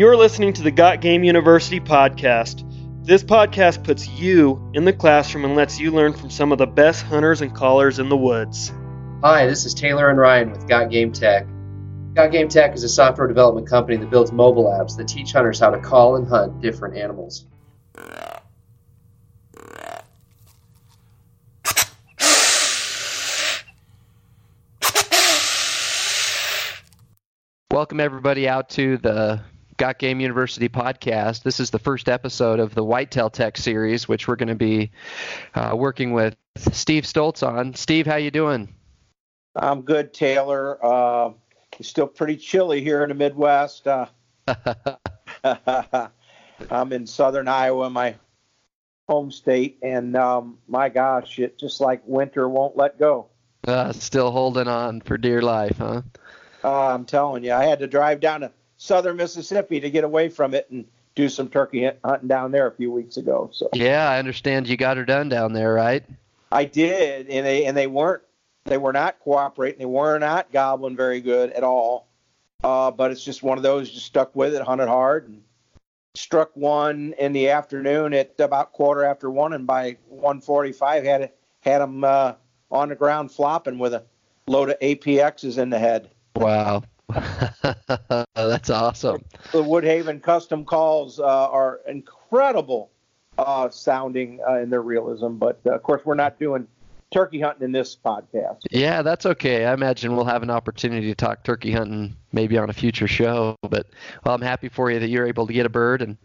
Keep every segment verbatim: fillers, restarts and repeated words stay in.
You're listening to the Got Game University podcast. This podcast puts you in the classroom and lets you learn from some of the best hunters and callers in the woods. Hi, this is Taylor and Ryan with Got Game Tech. Got Game Tech is a software development company that builds mobile apps that teach hunters how to call and hunt different animals. Welcome everybody out to the Got Game University podcast. This is the first episode of the Whitetail Tech series, which we're going to be uh, working with Steve Stoltz on. Steve, how you doing? I'm good, Taylor. Uh, it's still pretty chilly here in the Midwest. Uh, I'm in southern Iowa, my home state, and um, my gosh, it just like winter won't let go. Uh, still holding on for dear life, huh? Uh, I'm telling you, I had to drive down to southern Mississippi to get away from it and do some turkey hunting down there a few weeks ago. So yeah, I understand you got her done down there, right? I did, and they and they weren't they were not cooperating. They were not gobbling very good at all. Uh, but it's just one of those. Just stuck with it, hunted hard, and struck one in the afternoon at about quarter after one, and by one forty-five had it, had them uh, on the ground flopping with a load of A P Xs in the head. Wow. That's awesome. The Woodhaven custom calls uh, are incredible uh, sounding uh, in their realism, but uh, of course we're not doing turkey hunting in this podcast. Yeah, that's okay. I imagine we'll have an opportunity to talk turkey hunting maybe on a future show, but well, I'm happy for you that you're able to get a bird. And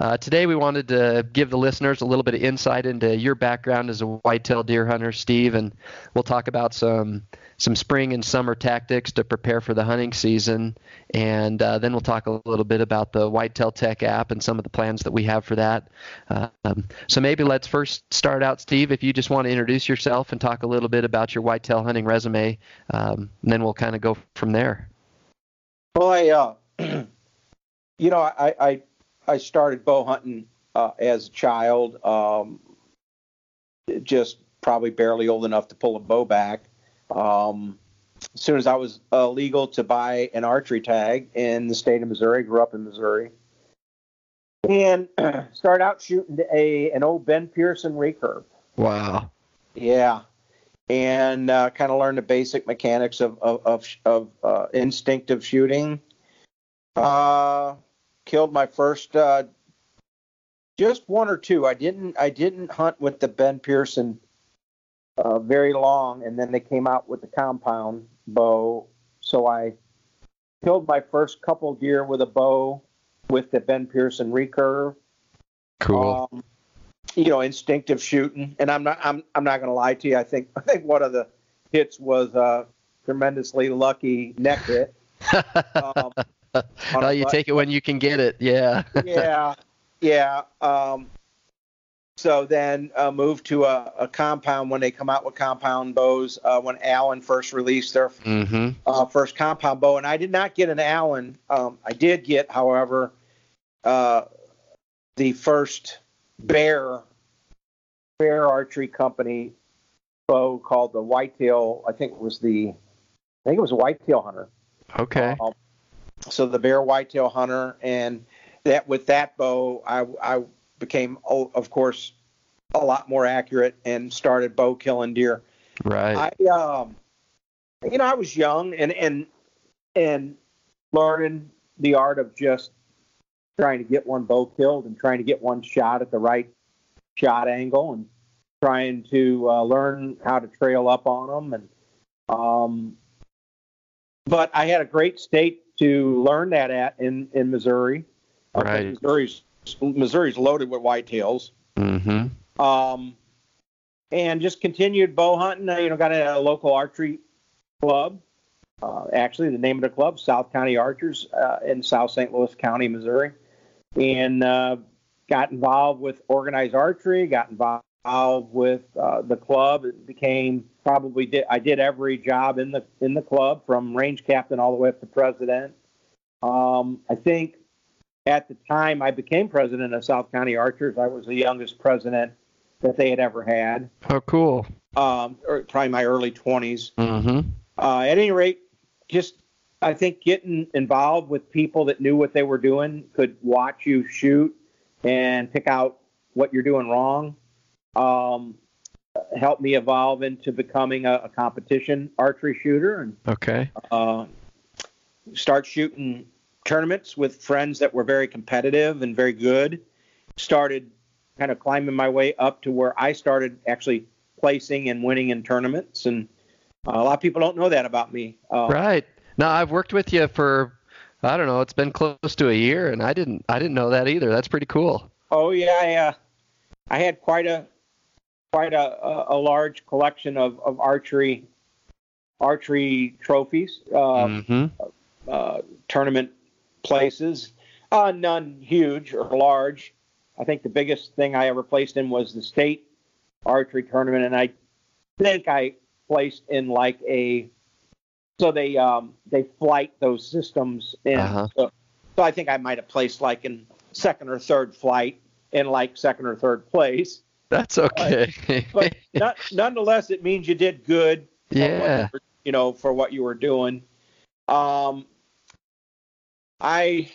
uh, today we wanted to give the listeners a little bit of insight into your background as a whitetail deer hunter, Steve, and we'll talk about some some spring and summer tactics to prepare for the hunting season, and uh, then we'll talk a little bit about the Whitetail Tech app and some of the plans that we have for that. Uh, um, so maybe let's first start out, Steve, if you just want to introduce yourself and talk a little bit about your whitetail hunting resume, um, and then we'll kind of go from there. Well, I, uh, you know, I, I I started bow hunting uh, as a child, um, just probably barely old enough to pull a bow back. Um, as soon as I was uh, legal to buy an archery tag in the state of Missouri, grew up in Missouri, and started out shooting a an old Ben Pearson recurve. Wow. Yeah. And uh, kind of learned the basic mechanics of of of, of uh, instinctive shooting. Uh, killed my first, uh, just one or two. I didn't I didn't hunt with the Ben Pearson uh, very long, and then they came out with the compound bow. So I killed my first couple deer with a bow with the Ben Pearson recurve. Cool. Um, You know, instinctive shooting, and I'm not. I'm. I'm not going to lie to you. I think. I think one of the hits was a tremendously lucky neck hit. Um, no, you take it when you can get it. Yeah. yeah, yeah. Um, so then uh, moved to a, a compound when they come out with compound bows. Uh, when Allen first released their mm-hmm. uh, first compound bow, and I did not get an Allen. Um, I did get, however, uh, the first Bear, Bear Archery Company bow called the Whitetail. I think it was the, I think it was a Whitetail Hunter. Okay. Um, so the Bear Whitetail Hunter, and that with that bow, I, I became, of course, a lot more accurate and started bow killing deer. Right. I, um, you know, I was young and and and learning the art of just trying to get one bow killed and trying to get one shot at the right shot angle and trying to uh, learn how to trail up on them. And, um, but I had a great state to learn that at in, in Missouri. Right. Missouri's, Missouri's loaded with whitetails. Mm-hmm. Um, and just continued bow hunting. I, you know, got a local archery club. Uh, actually, the name of the club, South County Archers uh, in South Saint Louis County, Missouri. And uh, got involved with organized archery, got involved with uh, the club. It became probably did, I did every job in the in the club from range captain all the way up to president. Um, I think at the time I became president of South County Archers, I was the youngest president that they had ever had. Oh, cool. Um, or probably my early twenties. Mm-hmm. Uh, at any rate, just I think getting involved with people that knew what they were doing, could watch you shoot and pick out what you're doing wrong, um, helped me evolve into becoming a, a competition archery shooter, and okay, uh, start shooting tournaments with friends that were very competitive and very good. Started kind of climbing my way up to where I started actually placing and winning in tournaments, and uh, a lot of people don't know that about me. Uh, right. No, I've worked with you for, I don't know, it's been close to a year, and I didn't, I didn't know that either. That's pretty cool. Oh yeah, I, uh, I had quite a, quite a, a large collection of, of archery, archery trophies, uh, mm-hmm. uh, tournament places. Uh, none huge or large. I think the biggest thing I ever placed in was the state archery tournament, and I think I placed in like a. So they um, they flight those systems, and uh-huh. so, so I think I might have placed like in second or third flight in like second or third place. That's okay. But, but not, nonetheless, it means you did good. Yeah. For, you know, for what you were doing. Um, I,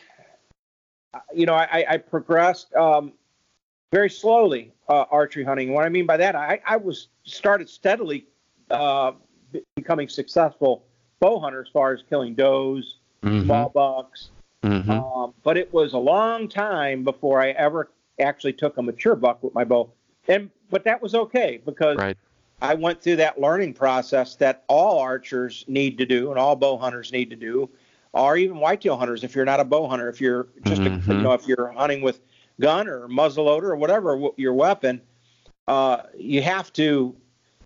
you know, I, I progressed um, very slowly uh, archery hunting. What I mean by that, I, I was started steadily uh, becoming successful bow hunter as far as killing does, mm-hmm. small bucks. Mm-hmm. Um, but it was a long time before I ever actually took a mature buck with my bow. And but that was okay, because right. I went through that learning process that all archers need to do, and all bow hunters need to do, or even whitetail hunters if you're not a bow hunter, if you're just mm-hmm. a, you know, if you're hunting with gun or muzzleloader or whatever your weapon, uh, you have to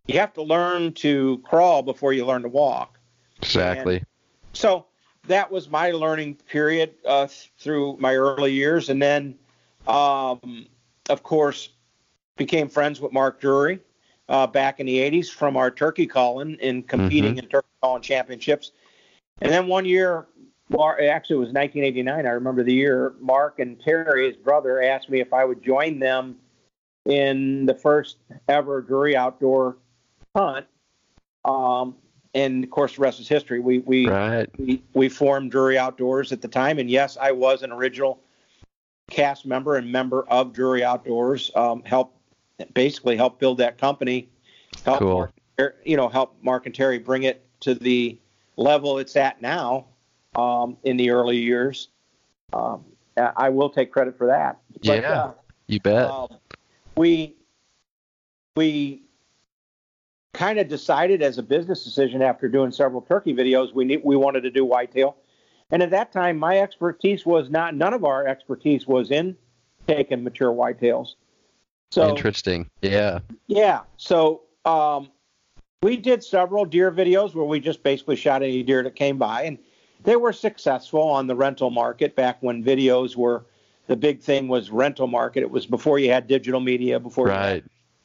you have to learn to crawl before you learn to walk. Exactly. And so that was my learning period uh, through my early years. And then, um, of course, became friends with Mark Drury uh, back in the eighties from our turkey calling and competing mm-hmm. in turkey calling championships. And then one year, actually it was nineteen eighty-nine, I remember the year, Mark and Terry, his brother, asked me if I would join them in the first ever Drury Outdoor hunt. Um And, of course, the rest is history. We we, right. we we formed Drury Outdoors at the time. And, yes, I was an original cast member and member of Drury Outdoors, um, helped basically helped build that company, help cool. Mark, you know, help Mark and Terry bring it to the level it's at now um, in the early years. Um, I will take credit for that. But, yeah, uh, you bet. Uh, we we – kind of decided as a business decision after doing several turkey videos, we need, we wanted to do whitetail. And at that time, my expertise was not, none of our expertise was in taking mature whitetails. So interesting. Yeah. Yeah. So um, we did several deer videos where we just basically shot any deer that came by, and they were successful on the rental market back when videos were, the big thing was rental market. It was before you had digital media, before right. you had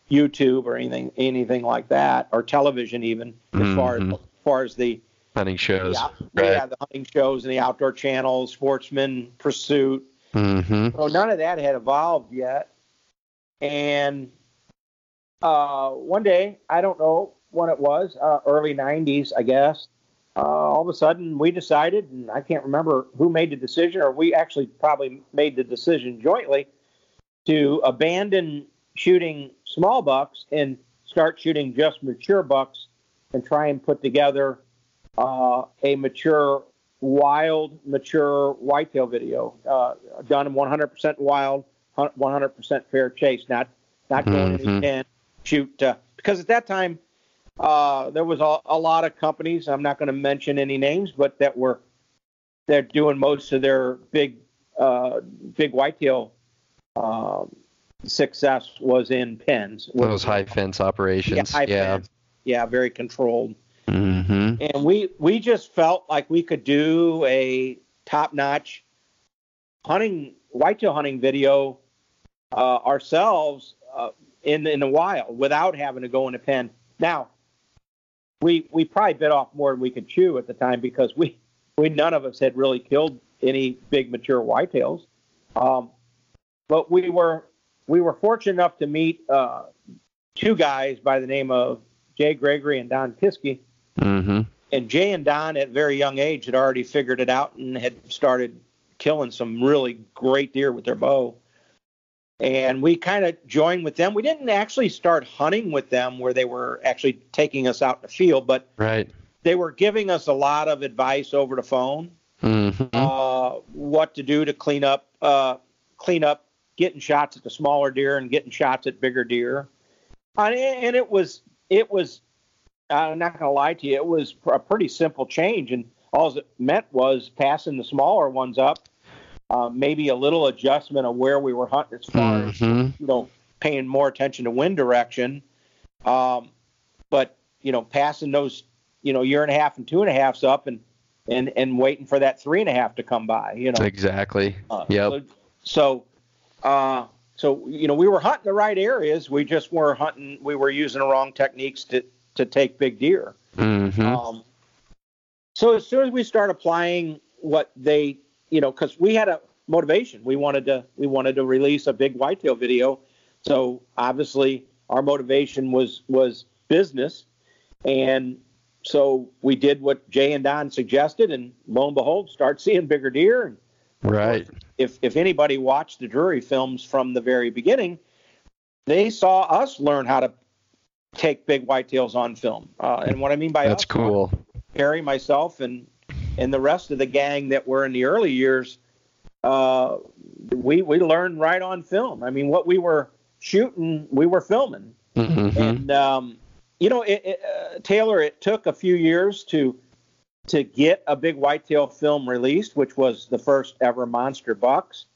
YouTube or anything, anything like that, or television even, as mm-hmm. far as, as far as the hunting shows. Yeah, right. Yeah, the hunting shows and the outdoor channels, Sportsman, Pursuit. Mm-hmm. So none of that had evolved yet. And uh, one day, I don't know when it was, uh, early nineties, I guess. Uh, all of a sudden, we decided, and I can't remember who made the decision, or we actually probably made the decision jointly to abandon shooting small bucks and start shooting just mature bucks and try and put together uh, a mature, wild, mature whitetail video uh, done in one hundred percent wild, one hundred percent fair chase, not not going mm-hmm. in and shoot. Uh, because at that time, uh, there was a, a lot of companies, I'm not going to mention any names, but that were they're doing most of their big, uh, big whitetail uh success was in pens. Those high fence operations. Yeah, high yeah. Fence. Yeah, very controlled. Mm-hmm. And we we just felt like we could do a top-notch hunting, whitetail hunting video uh, ourselves uh, in in the wild without having to go in a pen. Now, we we probably bit off more than we could chew at the time, because we, we none of us had really killed any big mature whitetails. Um, but we were We were fortunate enough to meet uh, two guys by the name of Jay Gregory and Don Piskey, mm-hmm. And Jay and Don at a very young age had already figured it out and had started killing some really great deer with their bow. And we kind of joined with them. We didn't actually start hunting with them where they were actually taking us out in the field, but right. they were giving us a lot of advice over the phone, mm-hmm. uh, what to do to clean up, uh, clean up getting shots at the smaller deer and getting shots at bigger deer. And, and it was, it was, I'm not going to lie to you, it was a pretty simple change. And all it meant was passing the smaller ones up. Uh, maybe a little adjustment of where we were hunting as far mm-hmm. as, you know, paying more attention to wind direction. Um, but, you know, passing those, you know, year and a half and two and a halfs up and, and, and waiting for that three and a half to come by, you know. Exactly. Uh, yep. So, so, uh, so, you know, we were hunting the right areas. We just were hunting. We were using the wrong techniques to, to take big deer. Mm-hmm. Um, so as soon as we start applying what they, you know, because we had a motivation. We wanted to we wanted to release a big whitetail video. So obviously our motivation was was business. And so we did what Jay and Don suggested, and lo and behold, start seeing bigger deer. And right. If if anybody watched the Drury films from the very beginning, they saw us learn how to take big whitetails on film. Uh, and what I mean by that's us, cool. Terry, myself, and And the rest of the gang that were in the early years, uh, we we learned right on film. I mean, what we were shooting, we were filming. Mm-hmm. And, um, you know, it, it, uh, Taylor, it took a few years to to get a big whitetail film released, which was the first ever Monster Bucks.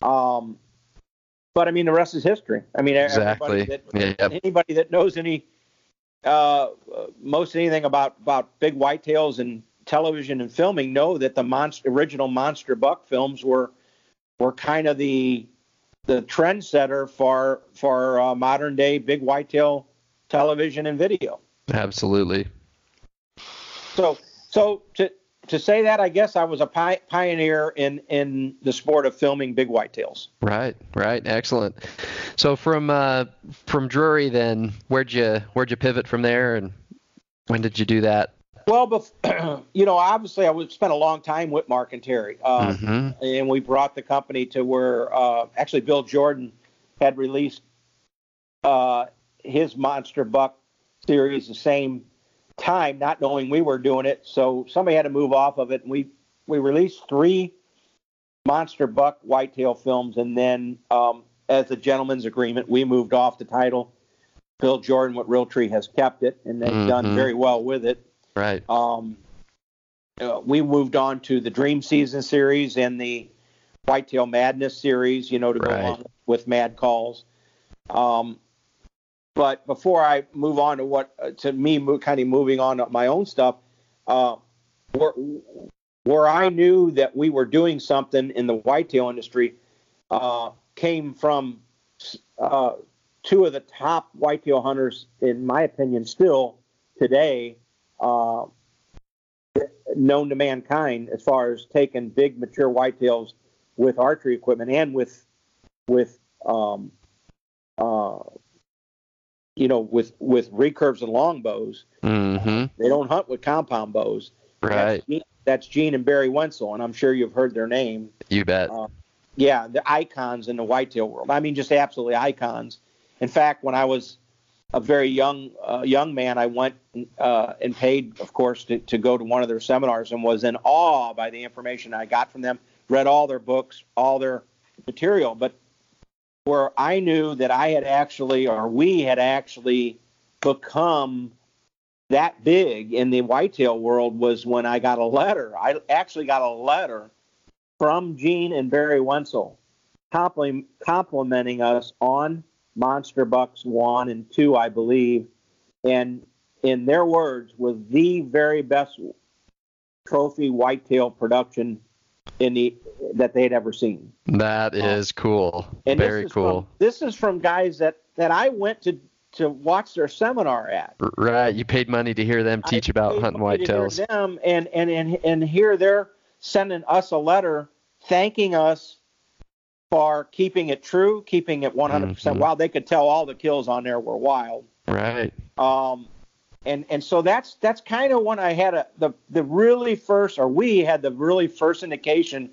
Um, but, I mean, the rest is history. I mean, exactly. Everybody that, yep. anybody that knows any uh, most anything about, about big whitetails and television and filming know that the monster, original Monster Buck films were were kind of the the trendsetter for for uh, modern day big whitetail television and video. Absolutely. So so to to say that, I guess I was a pi- pioneer in in the sport of filming big whitetails. Right, right, excellent. So from uh, from Drury, then where'd you where'd you pivot from there, and when did you do that? Well, before, you know, obviously I spent a long time with Mark and Terry, uh, mm-hmm. and we brought the company to where uh, actually Bill Jordan had released uh, his Monster Buck series the same time, not knowing we were doing it. So somebody had to move off of it, and we, we released three Monster Buck whitetail films, and then um, as a gentleman's agreement, we moved off the title. Bill Jordan with Realtree has kept it, and they've mm-hmm. done very well with it. Right. Um, uh, we moved on to the Dream Season series and the Whitetail Madness series, you know, to right. go on with Mad Calls. Um, but before I move on to what, uh, to me, mo- kind of moving on to my own stuff, uh, where, where I knew that we were doing something in the whitetail industry uh, came from uh, two of the top whitetail hunters, in my opinion, still today. Uh, known to mankind as far as taking big mature whitetails with archery equipment and with with um, uh, you know with with recurves and longbows. Mm-hmm. Uh, they don't hunt with compound bows. Right. That's Gene, that's Gene and Barry Wenzel, and I'm sure you've heard their name. You bet. Uh, yeah, the icons in the whitetail world. I mean, just absolutely icons. In fact, when I was a very young uh, young man, I went uh, and paid, of course, to, to go to one of their seminars and was in awe by the information I got from them, read all their books, all their material. But where I knew that I had actually, or we had actually become that big in the whitetail world was when I got a letter. I actually got a letter from Gene and Barry Wenzel compl- complimenting us on Monster Bucks one and two, I believe, and in their words, was the very best trophy whitetail production in the that they had ever seen. That is um, cool. And very this is cool. From, this is from guys that, that I went to to watch their seminar at. Right, you paid money to hear them teach I about hunting whitetails. To hear them and and and and here they're sending us a letter thanking us for keeping it true, keeping it one hundred percent wild. They could tell all the kills on there were wild. Right. Um, And and so that's that's kind of when I had a, the the really first, or we had the really first indication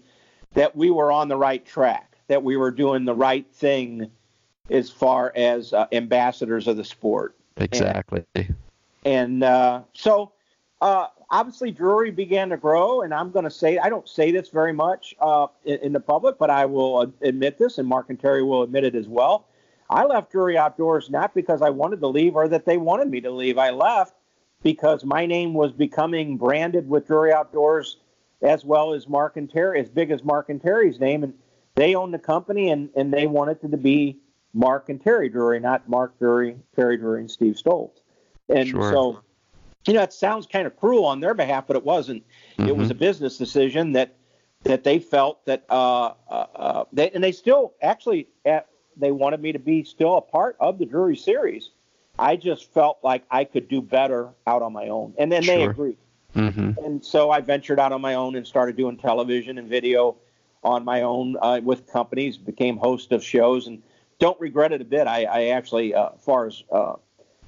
that we were on the right track, that we were doing the right thing as far as uh, ambassadors of the sport. Exactly. And, and uh, so uh, obviously Drury began to grow, and I'm going to say, I don't say this very much uh, in, in the public, but I will admit this, and Mark and Terry will admit it as well. I left Drury Outdoors not because I wanted to leave or that they wanted me to leave. I left because my name was becoming branded with Drury Outdoors as well as Mark and Terry, as big as Mark and Terry's name. And they owned the company, and, and they wanted it to be Mark and Terry Drury, not Mark Drury, Terry Drury, and Steve Stoltz. And sure. So, you know, it sounds kind of cruel on their behalf, but it wasn't. Mm-hmm. It was a business decision that that they felt that uh, – uh, they, and they still actually at, – they wanted me to be still a part of the Drury series. I just felt like I could do better out on my own. And then sure. they agreed. Mm-hmm. And so I ventured out on my own and started doing television and video on my own uh, with companies, became host of shows, and don't regret it a bit. I, I actually, uh, far as uh,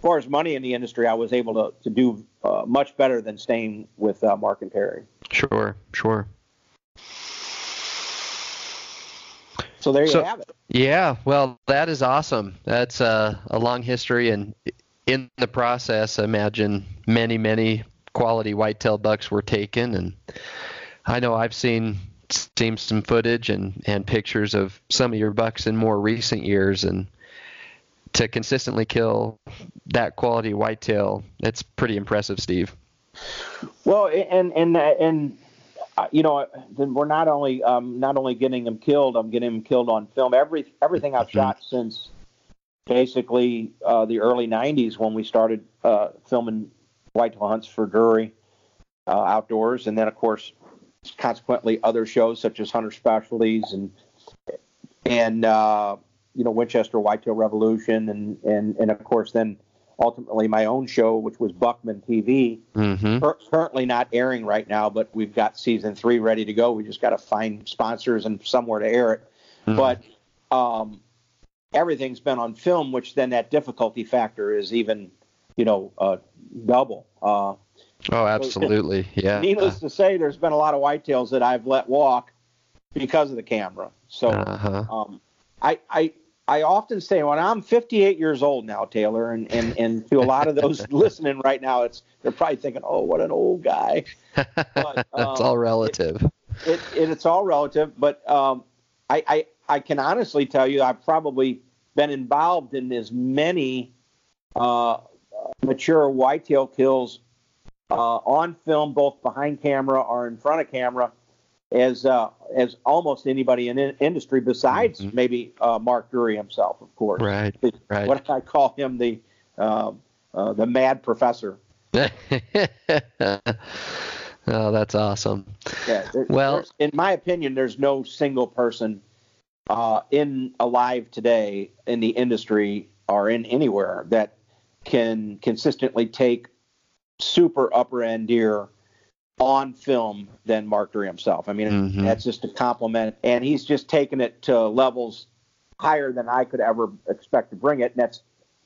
far as money in the industry, I was able to, to do uh, much better than staying with uh, Mark and Terry. Sure, sure. So there you so, have it. Yeah, well, that is awesome. That's uh, a long history, and in the process, I imagine many, many quality whitetail bucks were taken. And I know I've seen, seen some footage and, and pictures of some of your bucks in more recent years, and to consistently kill that quality whitetail, it's pretty impressive, Steve. Well, and and and. Uh, you know, then we're not only um, not only getting them killed, I'm getting them killed on film. Every everything I've shot since basically uh, the early nineties when we started uh, filming whitetail hunts for Drury uh, Outdoors, and then of course, consequently, other shows such as Hunter Specialties and and uh, you know Winchester Whitetail Revolution, and and and of course then. Ultimately, my own show, which was Buckman T V, mm-hmm. currently not airing right now, but we've got season three ready to go. We just got to find sponsors and somewhere to air it. Mm-hmm. But um, everything's been on film, which then that difficulty factor is even, you know, uh, double. Uh, oh, absolutely. Yeah. Needless uh, to say, there's been a lot of whitetails that I've let walk because of the camera. So uh-huh. um, I, I, I often say when I'm fifty-eight years old now, Taylor, and, and, and to a lot of those listening right now, it's they're probably thinking, oh, what an old guy. But, um, it's all relative. It, it, it, it's all relative. But um, I, I, I can honestly tell you I've probably been involved in as many uh, mature whitetail kills uh, on film, both behind camera or in front of camera, as uh, as almost anybody in the industry besides mm-hmm. maybe uh, Mark Drury himself, of course. Right, right. What I call him, the uh, uh, the mad professor. Oh, that's awesome. Yeah, there, well, in my opinion, there's no single person uh, in alive today in the industry or in anywhere that can consistently take super upper end deer on film than Mark Drury himself. I mean, mm-hmm. that's just a compliment. And he's just taken it to levels higher than I could ever expect to bring it. And that's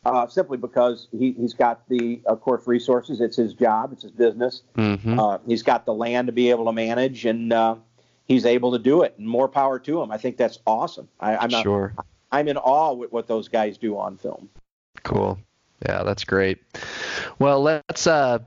uh, simply because he, he's got the, of course, resources. It's his job. It's his business. Mm-hmm. Uh, he's got the land to be able to manage, and uh, he's able to do it. And more power to him. I think that's awesome. I, I'm not, sure. I'm in awe with what those guys do on film. Cool. Yeah, that's great. Well, let's... Uh...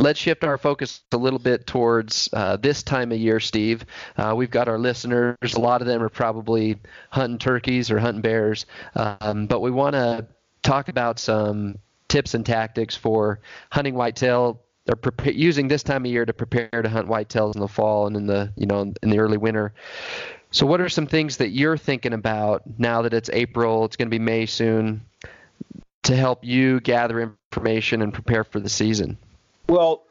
Let's shift our focus a little bit towards uh, this time of year, Steve. Uh, we've got our listeners. A lot of them are probably hunting turkeys or hunting bears, um, but we want to talk about some tips and tactics for hunting whitetail. They're pre- using this time of year to prepare to hunt whitetails in the fall and in the you know in the early winter. So, what are some things that you're thinking about now that it's April? It's going to be May soon to help you gather information and prepare for the season. Well,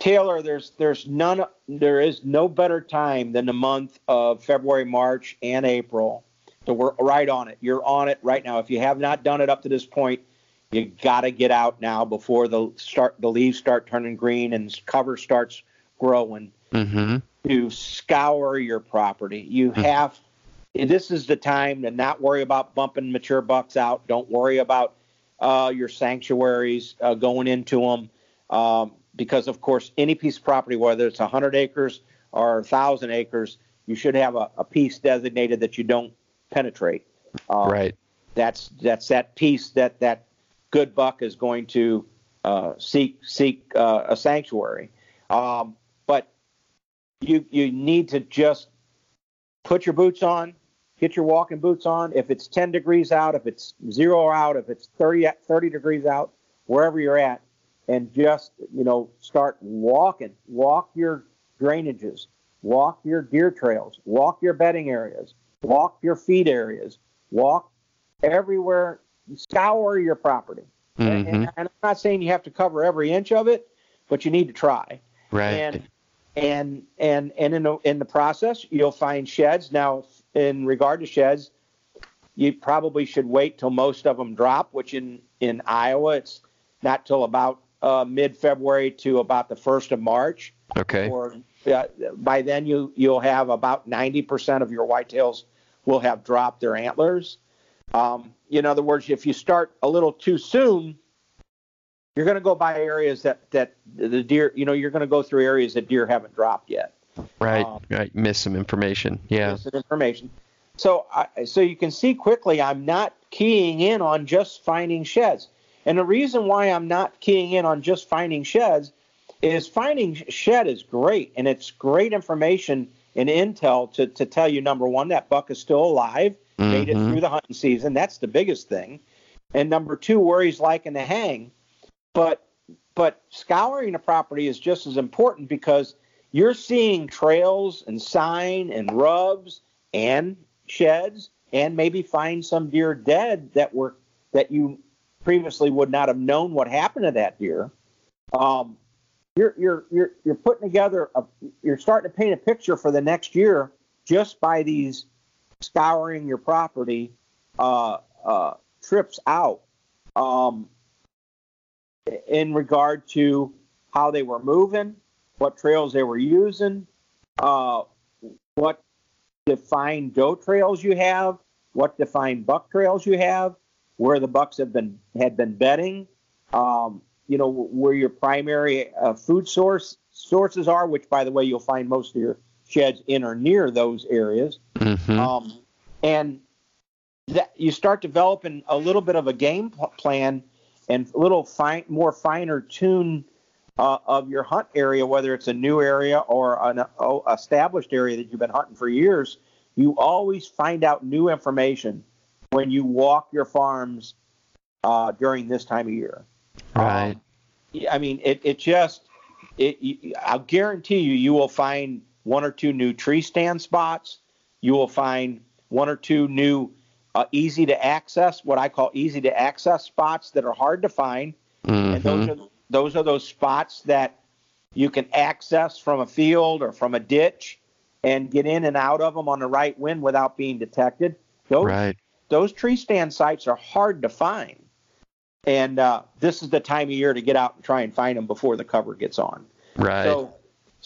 Taylor, there's there's none there is no better time than the month of February, March, and April. So we're right on it. You're on it right now. If you have not done it up to this point, you gotta get out now before the start the leaves start turning green and cover starts growing. Mm-hmm. To scour your property, you mm-hmm. have. This is the time to not worry about bumping mature bucks out. Don't worry about uh, your sanctuaries, uh, going into them, um, because, of course, any piece of property, whether it's one hundred acres or one thousand acres, you should have a, a piece designated that you don't penetrate. Uh, right. That's that's that piece that that good buck is going to uh, seek seek uh, a sanctuary. Um, but you you need to just put your boots on, get your walking boots on. If it's ten degrees out, if it's zero out, if it's thirty degrees out, wherever you're at, and just, you know, start walking. Walk your drainages, walk your deer trails, walk your bedding areas, walk your feed areas, walk everywhere, scour your property. Mm-hmm. And, and I'm not saying you have to cover every inch of it, but you need to try. Right. And and and, and in, the, in the process, you'll find sheds. Now, in regard to sheds, you probably should wait till most of them drop, which in, in Iowa, it's not till about uh, mid-February to about the first of March. Okay. Or uh, by then, you, you'll have about ninety percent of your whitetails will have dropped their antlers. Um, in other words, if you start a little too soon, you're going to go by areas that, that the deer, you know, you're going to go through areas that deer haven't dropped yet. Right, um, right. Miss some information. Yeah. Miss some information. So, I, so you can see quickly, I'm not keying in on just finding sheds. And the reason why I'm not keying in on just finding sheds is finding shed is great. And it's great information and intel to, to tell you, number one, that buck is still alive. Mm-hmm. Made it through the hunting season. That's the biggest thing. And number two, where he's liking to hang. But but scouring a property is just as important because you're seeing trails and sign and rubs and sheds, and maybe find some deer dead that were that you previously would not have known what happened to that deer. Um, you're you're you're you're putting together a, you're starting to paint a picture for the next year just by these scouring your property uh, uh, trips out um, in regard to how they were moving, what trails they were using, uh, what defined doe trails you have, what defined buck trails you have, where the bucks have been had been bedding, um, you know, where your primary uh, food source sources are, which, by the way, you'll find most of your sheds in or near those areas. Mm-hmm. Um, and that you start developing a little bit of a game plan and a little fine, more finer tune uh, of your hunt area, whether it's a new area or an uh, established area that you've been hunting for years. You always find out new information when you walk your farms uh, during this time of year. Right. Um, I mean, it, it just, it, I'll guarantee you, you will find one or two new tree stand spots. You will find one or two new uh, easy to access, what I call easy to access spots that are hard to find. Mm-hmm. And those are those are those spots that you can access from a field or from a ditch and get in and out of them on the right wind without being detected. Those, right. Those tree stand sites are hard to find. And uh, this is the time of year to get out and try and find them before the cover gets on. Right. So,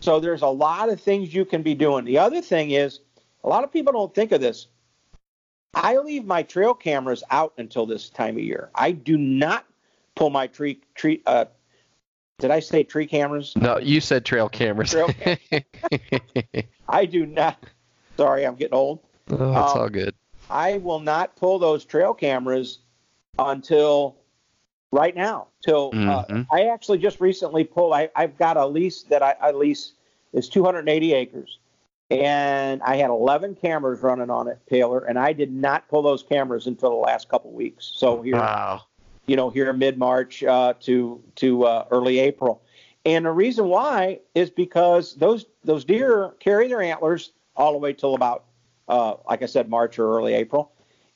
so there's a lot of things you can be doing. The other thing is, a lot of people don't think of this. I leave my trail cameras out until this time of year. I do not pull my tree, tree uh, did I say tree cameras? No, you said trail cameras. Trail cameras. I do not. Sorry, I'm getting old. Oh, that's um, all good. I will not pull those trail cameras until right now. Till mm-hmm. uh, I actually just recently pulled, I, I've got a lease that I, I lease. It's two hundred eighty acres. And I had eleven cameras running on it, Taylor, and I did not pull those cameras until the last couple of weeks. So here, wow. you know, here mid-March uh, to to uh, early April. And the reason why is because those those deer carry their antlers all the way till about, uh, like I said, March or early April.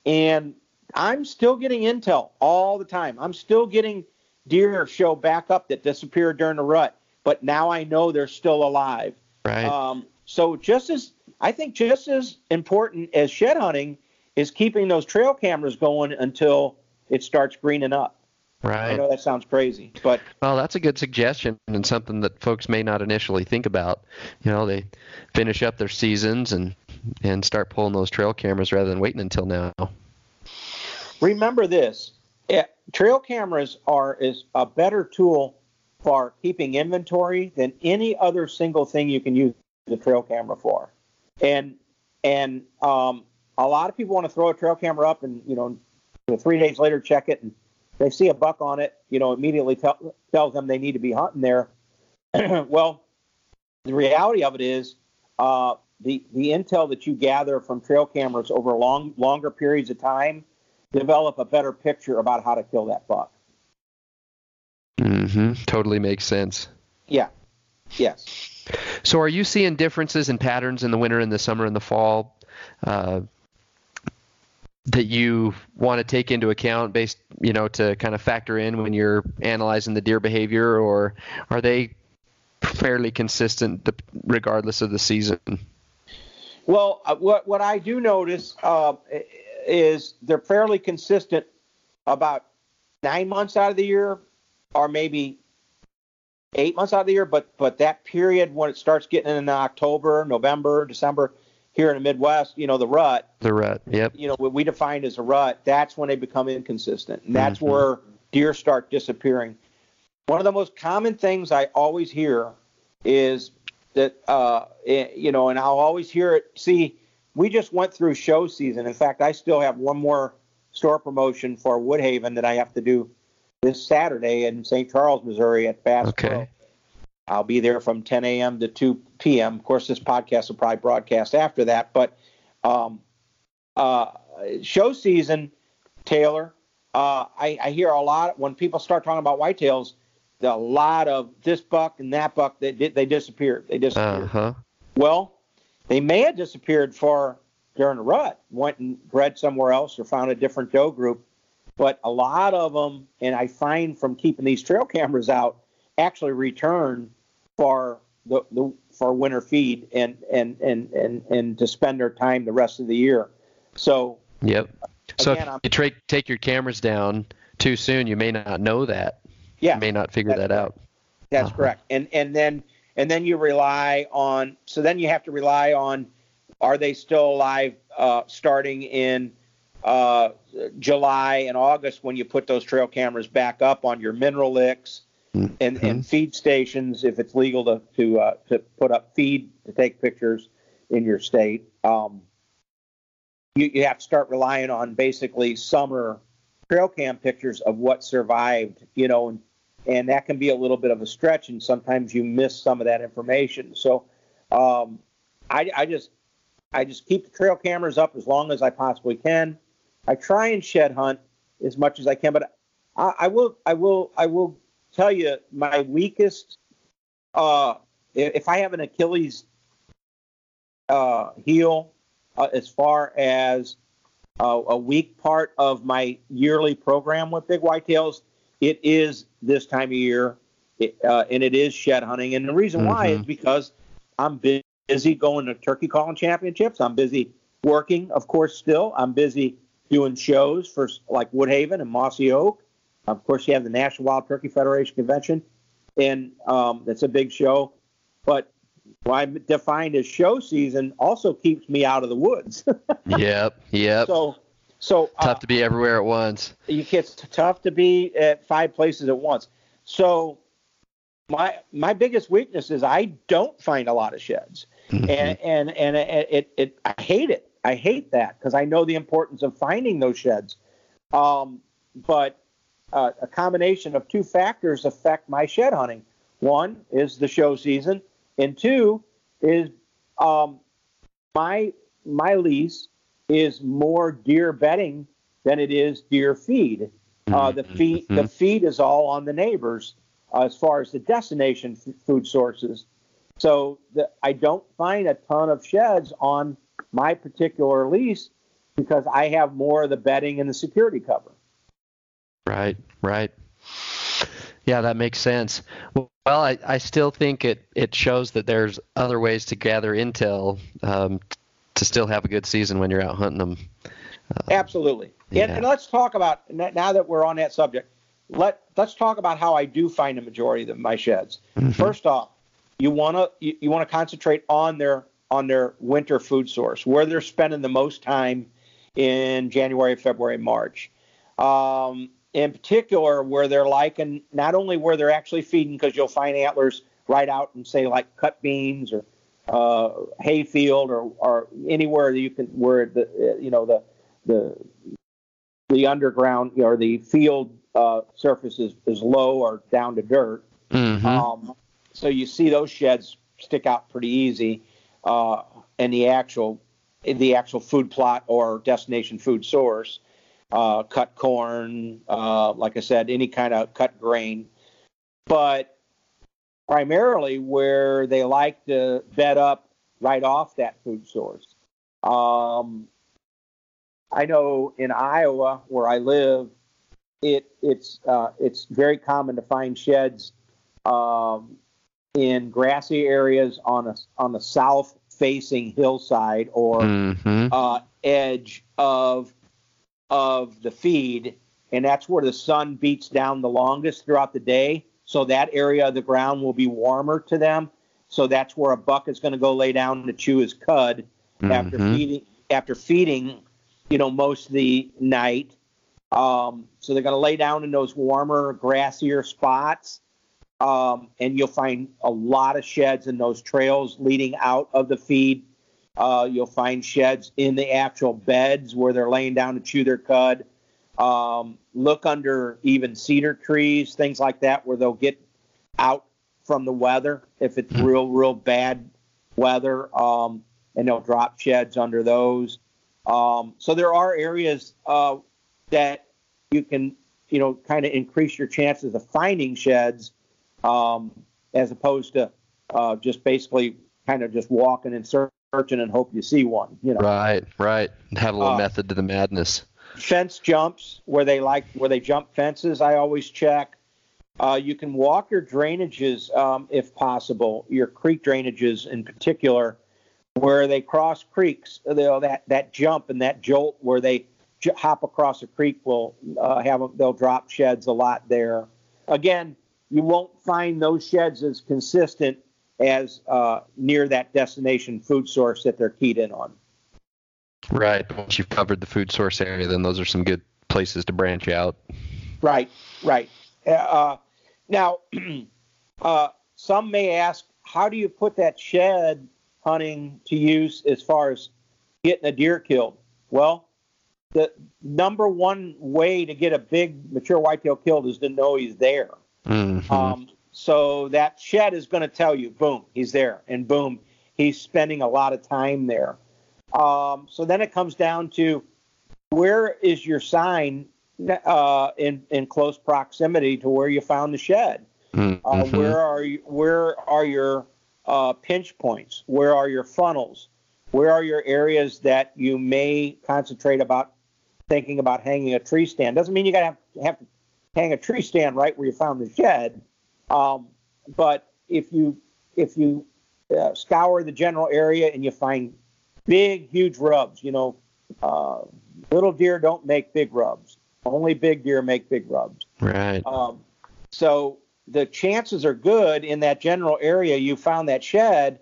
And I'm still getting intel all the time. I'm still getting deer show back up that disappeared during the rut, but now I know they're still alive. Right. Um, So just as I think just as important as shed hunting is keeping those trail cameras going until it starts greening up. Right. I know that sounds crazy, but well, that's a good suggestion and something that folks may not initially think about. You know, they finish up their seasons and and start pulling those trail cameras rather than waiting until now. Remember this. trail cameras are is a better tool for keeping inventory than any other single thing you can use the trail camera for. And and um, a lot of people want to throw a trail camera up and, you know, three days later check it and they see a buck on it, you know, immediately tell, tells them they need to be hunting there. Well, the reality of it is uh, the, the intel that you gather from trail cameras over long longer periods of time develop a better picture about how to kill that buck. Mm-hmm. Totally makes sense. Yeah. Yes. So are you seeing differences in patterns in the winter and the summer and the fall uh, that you want to take into account based, you know, to kind of factor in when you're analyzing the deer behavior, or are they fairly consistent regardless of the season? Well, uh, what, what I do notice uh, is they're fairly consistent about nine months out of the year, or maybe eight months out of the year, but but that period when it starts getting into October, November, December, here in the Midwest, you know, the rut. The rut, yep. You know, what we define as a rut, that's when they become inconsistent, and that's mm-hmm. where deer start disappearing. One of the most common things I always hear is that, uh, you know, and I'll always hear it, see, we just went through show season. In fact, I still have one more store promotion for Woodhaven that I have to do this Saturday in Saint Charles, Missouri at Bass Pro. Okay. I'll be there from ten a.m. to two p.m. Of course, this podcast will probably broadcast after that. But um, uh, show season, Taylor, uh, I, I hear a lot when people start talking about whitetails, a lot of this buck and that buck, they, they disappeared. They disappeared. Uh-huh. Well, they may have disappeared for during the rut, went and bred somewhere else or found a different doe group. But a lot of them, and I find from keeping these trail cameras out, actually return for the, the for winter feed and and, and, and and to spend their time the rest of the year. So yep. So again, if I'm, you tra- take your cameras down too soon, you may not know that. Yeah, you may not figure that out. That's uh-huh. correct. And and then and then you rely on. So then you have to rely on. Are they still alive? Uh, starting in. Uh, July and August when you put those trail cameras back up on your mineral licks and, mm-hmm. and feed stations, if it's legal to to, uh, to put up feed to take pictures in your state. Um, you, you have to start relying on basically summer trail cam pictures of what survived, you know, and, and that can be a little bit of a stretch, and sometimes you miss some of that information. So um, I, I just I just keep the trail cameras up as long as I possibly can. I try and shed hunt as much as I can, but I, I will, I will, I will tell you my weakest. Uh, if I have an Achilles uh, heel, uh, as far as uh, a weak part of my yearly program with big whitetails, it is this time of year, it, uh, and it is shed hunting. And the reason mm-hmm. why is because I'm busy going to turkey calling championships. I'm busy working, of course, still. I'm busy doing shows for like Woodhaven and Mossy Oak. Of course, you have the National Wild Turkey Federation Convention, and um, that's a big show. But what I'm defined as show season also keeps me out of the woods. Yep, yep. So, so tough uh, to be everywhere at once. You It's tough to be at five places at once. So my my biggest weakness is I don't find a lot of sheds, mm-hmm. and and and it, it, it I hate it. I hate that because I know the importance of finding those sheds. Um, but uh, a combination of two factors affect my shed hunting. One is the show season, and two is um, my my lease is more deer bedding than it is deer feed. Uh, the feed mm-hmm. the feed is all on the neighbors uh, as far as the destination f- food sources. So the, I don't find a ton of sheds on my particular lease because I have more of the bedding and the security cover. Right, right. Yeah, that makes sense. Well, I, I still think it, it shows that there's other ways to gather intel um, to still have a good season when you're out hunting them. Uh, Absolutely. Yeah. And, and let's talk about, now that we're on that subject, let, let's talk about how I do find the majority of my sheds. Mm-hmm. First off, you want to you, you want to concentrate on their on their winter food source, where they're spending the most time in January, February, March. Um, in particular where they're liking, not only where they're actually feeding, because you'll find antlers right out and say like cut beans or uh, hayfield or, or anywhere that you can, where the, you know, the, the, the underground or the field uh, surface is, is low or down to dirt. Mm-hmm. Um, so you see those sheds stick out pretty easy uh, in the actual, in the actual food plot or destination food source. Uh, cut corn, uh, like I said, any kind of cut grain, but primarily where they like to bed up right off that food source. Um, I know in Iowa where I live, it it's uh, it's very common to find sheds um, in grassy areas on a on the south facing hillside or mm-hmm. uh, edge of of the feed, and that's where the sun beats down the longest throughout the day, so that area of the ground will be warmer to them, so that's where a buck is going to go lay down to chew his cud mm-hmm. after feeding after feeding you know most of the night. Um so they're going to lay down in those warmer, grassier spots, um and you'll find a lot of sheds in those trails leading out of the feed. Uh, you'll find sheds in the actual beds where they're laying down to chew their cud. Um, look under even cedar trees, things like that, where they'll get out from the weather if it's real, real bad weather, um, and they'll drop sheds under those. Um, so there are areas uh, that you can, you know, kind of increase your chances of finding sheds um, as opposed to uh, just basically kind of just walking and searching. Searching and hope you see one, you know. Right, right. Have a little uh, method to the madness. Fence jumps where they like where they jump fences. I always check. Uh, you can walk your drainages um, if possible. Your creek drainages in particular, where they cross creeks. They'll that that jump and that jolt where they j- hop across a creek will uh, have them. They'll drop sheds a lot there. Again, you won't find those sheds as consistent as uh, near that destination food source that they're keyed in on. Right. Once you've covered the food source area, then those are some good places to branch out. Right, right. Uh, now, uh, some may ask, how do you put that shed hunting to use as far as getting a deer killed? Well, the number one way to get a big mature whitetail killed is to know he's there. Mm-hmm. Um, So that shed is going to tell you, boom, he's there, and boom, he's spending a lot of time there. Um, so then it comes down to where is your sign uh, in in close proximity to where you found the shed? Mm-hmm. Uh, where are you, where are your uh, pinch points? Where are your funnels? Where are your areas that you may concentrate about thinking about hanging a tree stand? Doesn't mean you got to have to hang a tree stand right where you found the shed. Um, but if you if you uh, scour the general area and you find big, huge rubs, you know, uh, little deer don't make big rubs. Only big deer make big rubs. Right. Um, so the chances are good in that general area you found that shed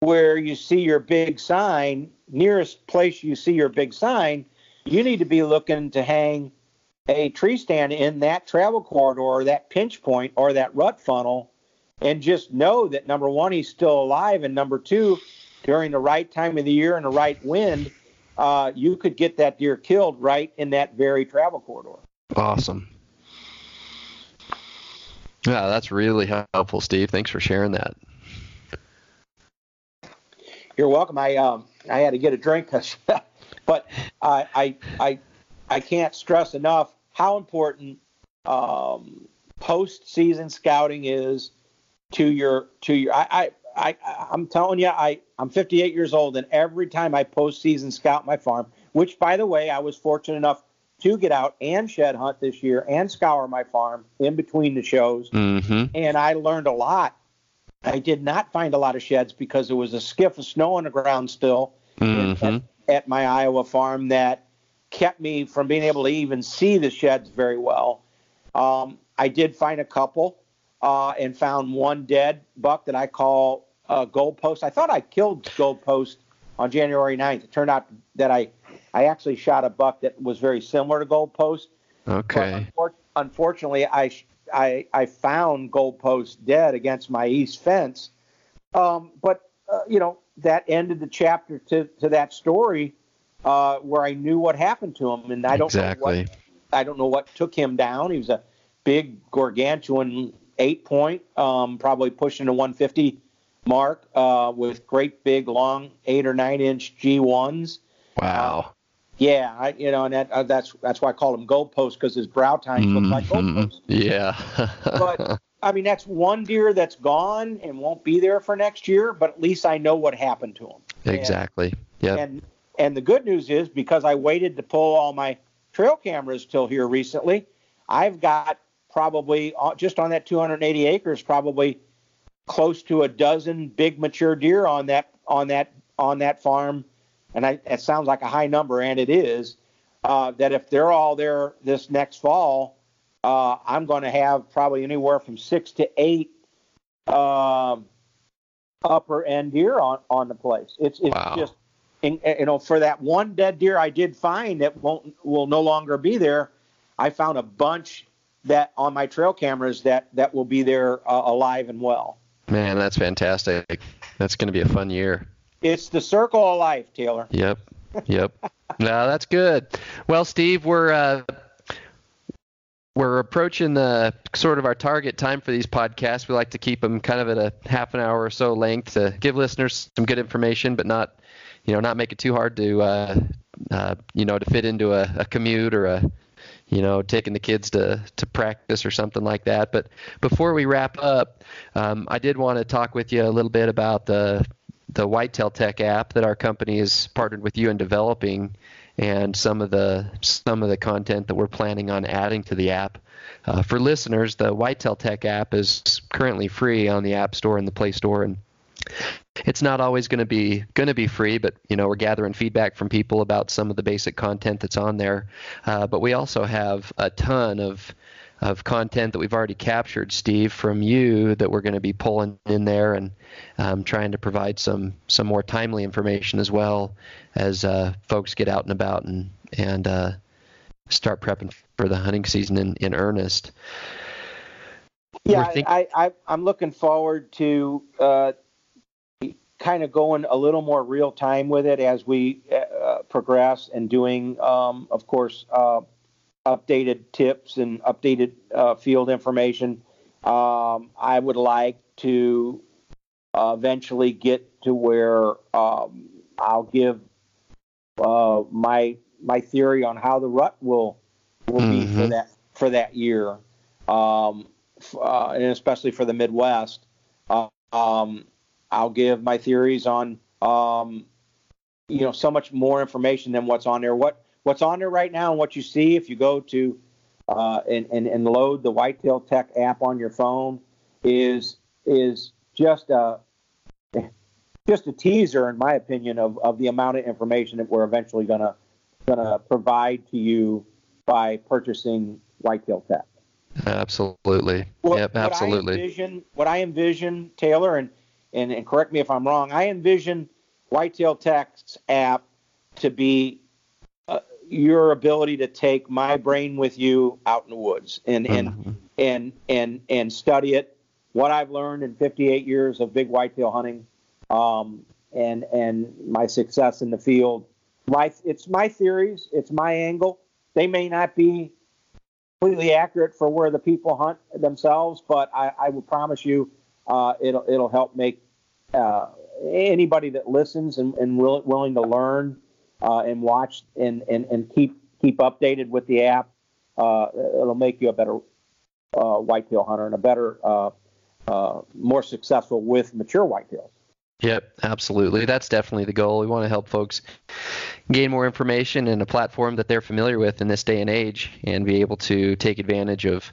where you see your big sign, nearest place you see your big sign, you need to be looking to hang a tree stand in that travel corridor or that pinch point or that rut funnel, and just know that number one, he's still alive, and number two, during the right time of the year and the right wind, uh, you could get that deer killed right in that very travel corridor. Awesome. Yeah, that's really helpful, Steve. Thanks for sharing that. You're welcome. I um I had to get a drink, but I I I I can't stress enough how important um, post-season scouting is to your to your. I I, I I'm telling you, I I'm fifty-eight years old, and every time I post-season scout my farm, which by the way, I was fortunate enough to get out and shed hunt this year and scour my farm in between the shows, mm-hmm. and I learned a lot. I did not find a lot of sheds because there was a skiff of snow on the ground still mm-hmm. at, at my Iowa farm that kept me from being able to even see the sheds very well. Um, I did find a couple uh, and found one dead buck that I call uh, Goldpost. I thought I killed Goldpost on January ninth. It turned out that I, I actually shot a buck that was very similar to Goldpost. Okay. But unfortunately, I, I, I found Goldpost dead against my east fence. Um, but, uh, you know, that ended the chapter to, to that story uh, where I knew what happened to him. And I don't, exactly. know what, I don't know what took him down. He was a big, gargantuan eight-point, um, probably pushing the one fifty mark uh, with great big, long eight or nine inch G ones. Wow. Uh, yeah, I, you know, and that, uh, that's that's why I call him Goldpost, because his brow tines mm-hmm. look like Goldpost. Yeah. But, I mean, that's one deer that's gone and won't be there for next year, but at least I know what happened to him. Exactly. Yeah. And, and the good news is, because I waited to pull all my trail cameras till here recently, I've got probably, uh, just on that two hundred eighty acres, probably close to a dozen big mature deer on that on that, on that farm. And I, it sounds like a high number, and it is, uh, that if they're all there this next fall, uh, I'm going to have probably anywhere from six to eight uh, upper end deer on, on the place. It's, it's wow. just, in, you know, for that one dead deer I did find that won't will no longer be there, I found a bunch that on my trail cameras that, that will be there uh, alive and well. Man, that's fantastic. That's going to be a fun year. It's the circle of life, Taylor. Yep, yep. No, that's good. Well, Steve, we're uh, we're approaching the sort of our target time for these podcasts. We like to keep them kind of at a half an hour or so length to give listeners some good information, but not, you know, not make it too hard to, uh, uh, you know, to fit into a, a commute or a, you know, taking the kids to, to practice or something like that. But before we wrap up, um, I did want to talk with you a little bit about the the Whitetail Tech app that our company is partnered with you in developing, and some of the some of the content that we're planning on adding to the app. Uh, for listeners, the Whitetail Tech app is currently free on the App Store and the Play Store, and it's not always going to be going to be free, but you know, we're gathering feedback from people about some of the basic content that's on there. Uh, but we also have a ton of of content that we've already captured, Steve, from you that we're going to be pulling in there and um, trying to provide some some more timely information as well as uh, folks get out and about and and uh, start prepping for the hunting season in, in earnest. Yeah, think- I, I I'm looking forward to. Uh, kind of going a little more real time with it as we uh, progress, and doing, um, of course, uh, updated tips and updated uh, field information. Um, I would like to uh, eventually get to where um, I'll give uh, my my theory on how the rut will will mm-hmm. be for that for that year, um, uh, and especially for the Midwest. Uh, um, I'll give my theories on, um, you know, so much more information than what's on there. What what's on there right now and what you see if you go to uh, and, and and load the Whitetail Tech app on your phone is is just a just a teaser, in my opinion, of, of the amount of information that we're eventually gonna gonna provide to you by purchasing Whitetail Tech. Absolutely. What, yep. Absolutely. What I envision, what I envision, Taylor, and. And, and correct me if I'm wrong, I envision Whitetail Tech's app to be uh, your ability to take my brain with you out in the woods and, mm-hmm. and, and, and, and study it, what I've learned in fifty-eight years of big whitetail hunting um, and, and my success in the field. My, it's my theories. It's my angle. They may not be completely accurate for where the people hunt themselves, but I, I will promise you, Uh, it'll it'll help make uh, anybody that listens and, and will, willing to learn uh, and watch and, and, and keep keep updated with the app. Uh, it'll make you a better uh, whitetail hunter and a better, uh, uh, more successful with mature whitetails. Yep, absolutely. That's definitely the goal. We want to help folks gain more information in a platform that they're familiar with in this day and age, and be able to take advantage of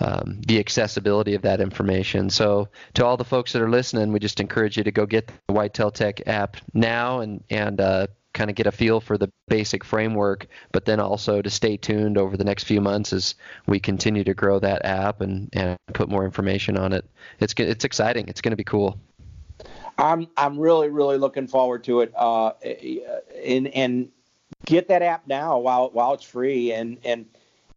um, the accessibility of that information. So to all the folks that are listening, we just encourage you to go get the Whitetail Tech app now and, and uh, kind of get a feel for the basic framework, but then also to stay tuned over the next few months as we continue to grow that app and, and put more information on it. It's it's exciting. It's going to be cool. I'm I'm really really looking forward to it, uh, and and get that app now while while it's free, and and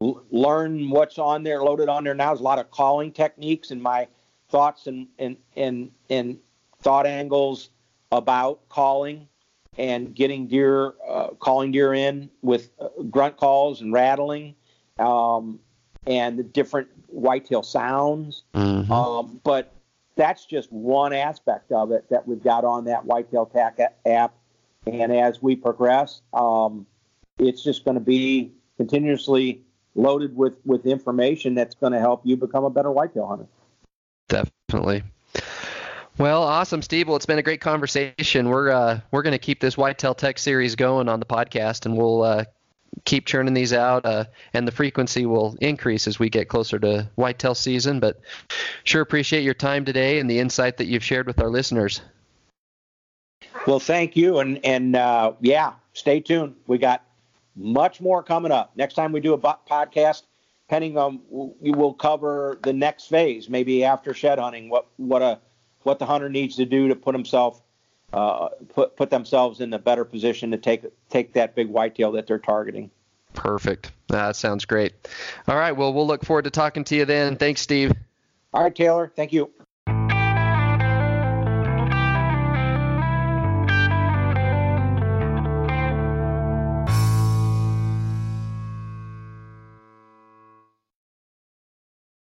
learn what's on there, loaded on there now. There's a lot of calling techniques and my thoughts and, and, and, and thought angles about calling and getting deer, uh, calling deer in with uh, grunt calls and rattling, um, and the different whitetail sounds. Mm-hmm. Um, but that's just one aspect of it that we've got on that Whitetail Tech app. And as we progress, um, it's just going to be continuously loaded with, with information that's going to help you become a better whitetail hunter. Definitely. Well, awesome, Steve. Well, it's been a great conversation. We're uh, we're going to keep this Whitetail Tech series going on the podcast, and we'll uh, keep churning these out, uh, and the frequency will increase as we get closer to whitetail season. But sure appreciate your time today and the insight that you've shared with our listeners. Well, thank you, and and uh, yeah, stay tuned. We got much more coming up. Next time we do a podcast, depending on, we will cover the next phase, maybe after shed hunting, what what a what the hunter needs to do to put himself uh, put put themselves in a better position to take take that big whitetail that they're targeting. Perfect. That sounds great. All right. Well, we'll look forward to talking to you then. Thanks, Steve. All right, Taylor. Thank you.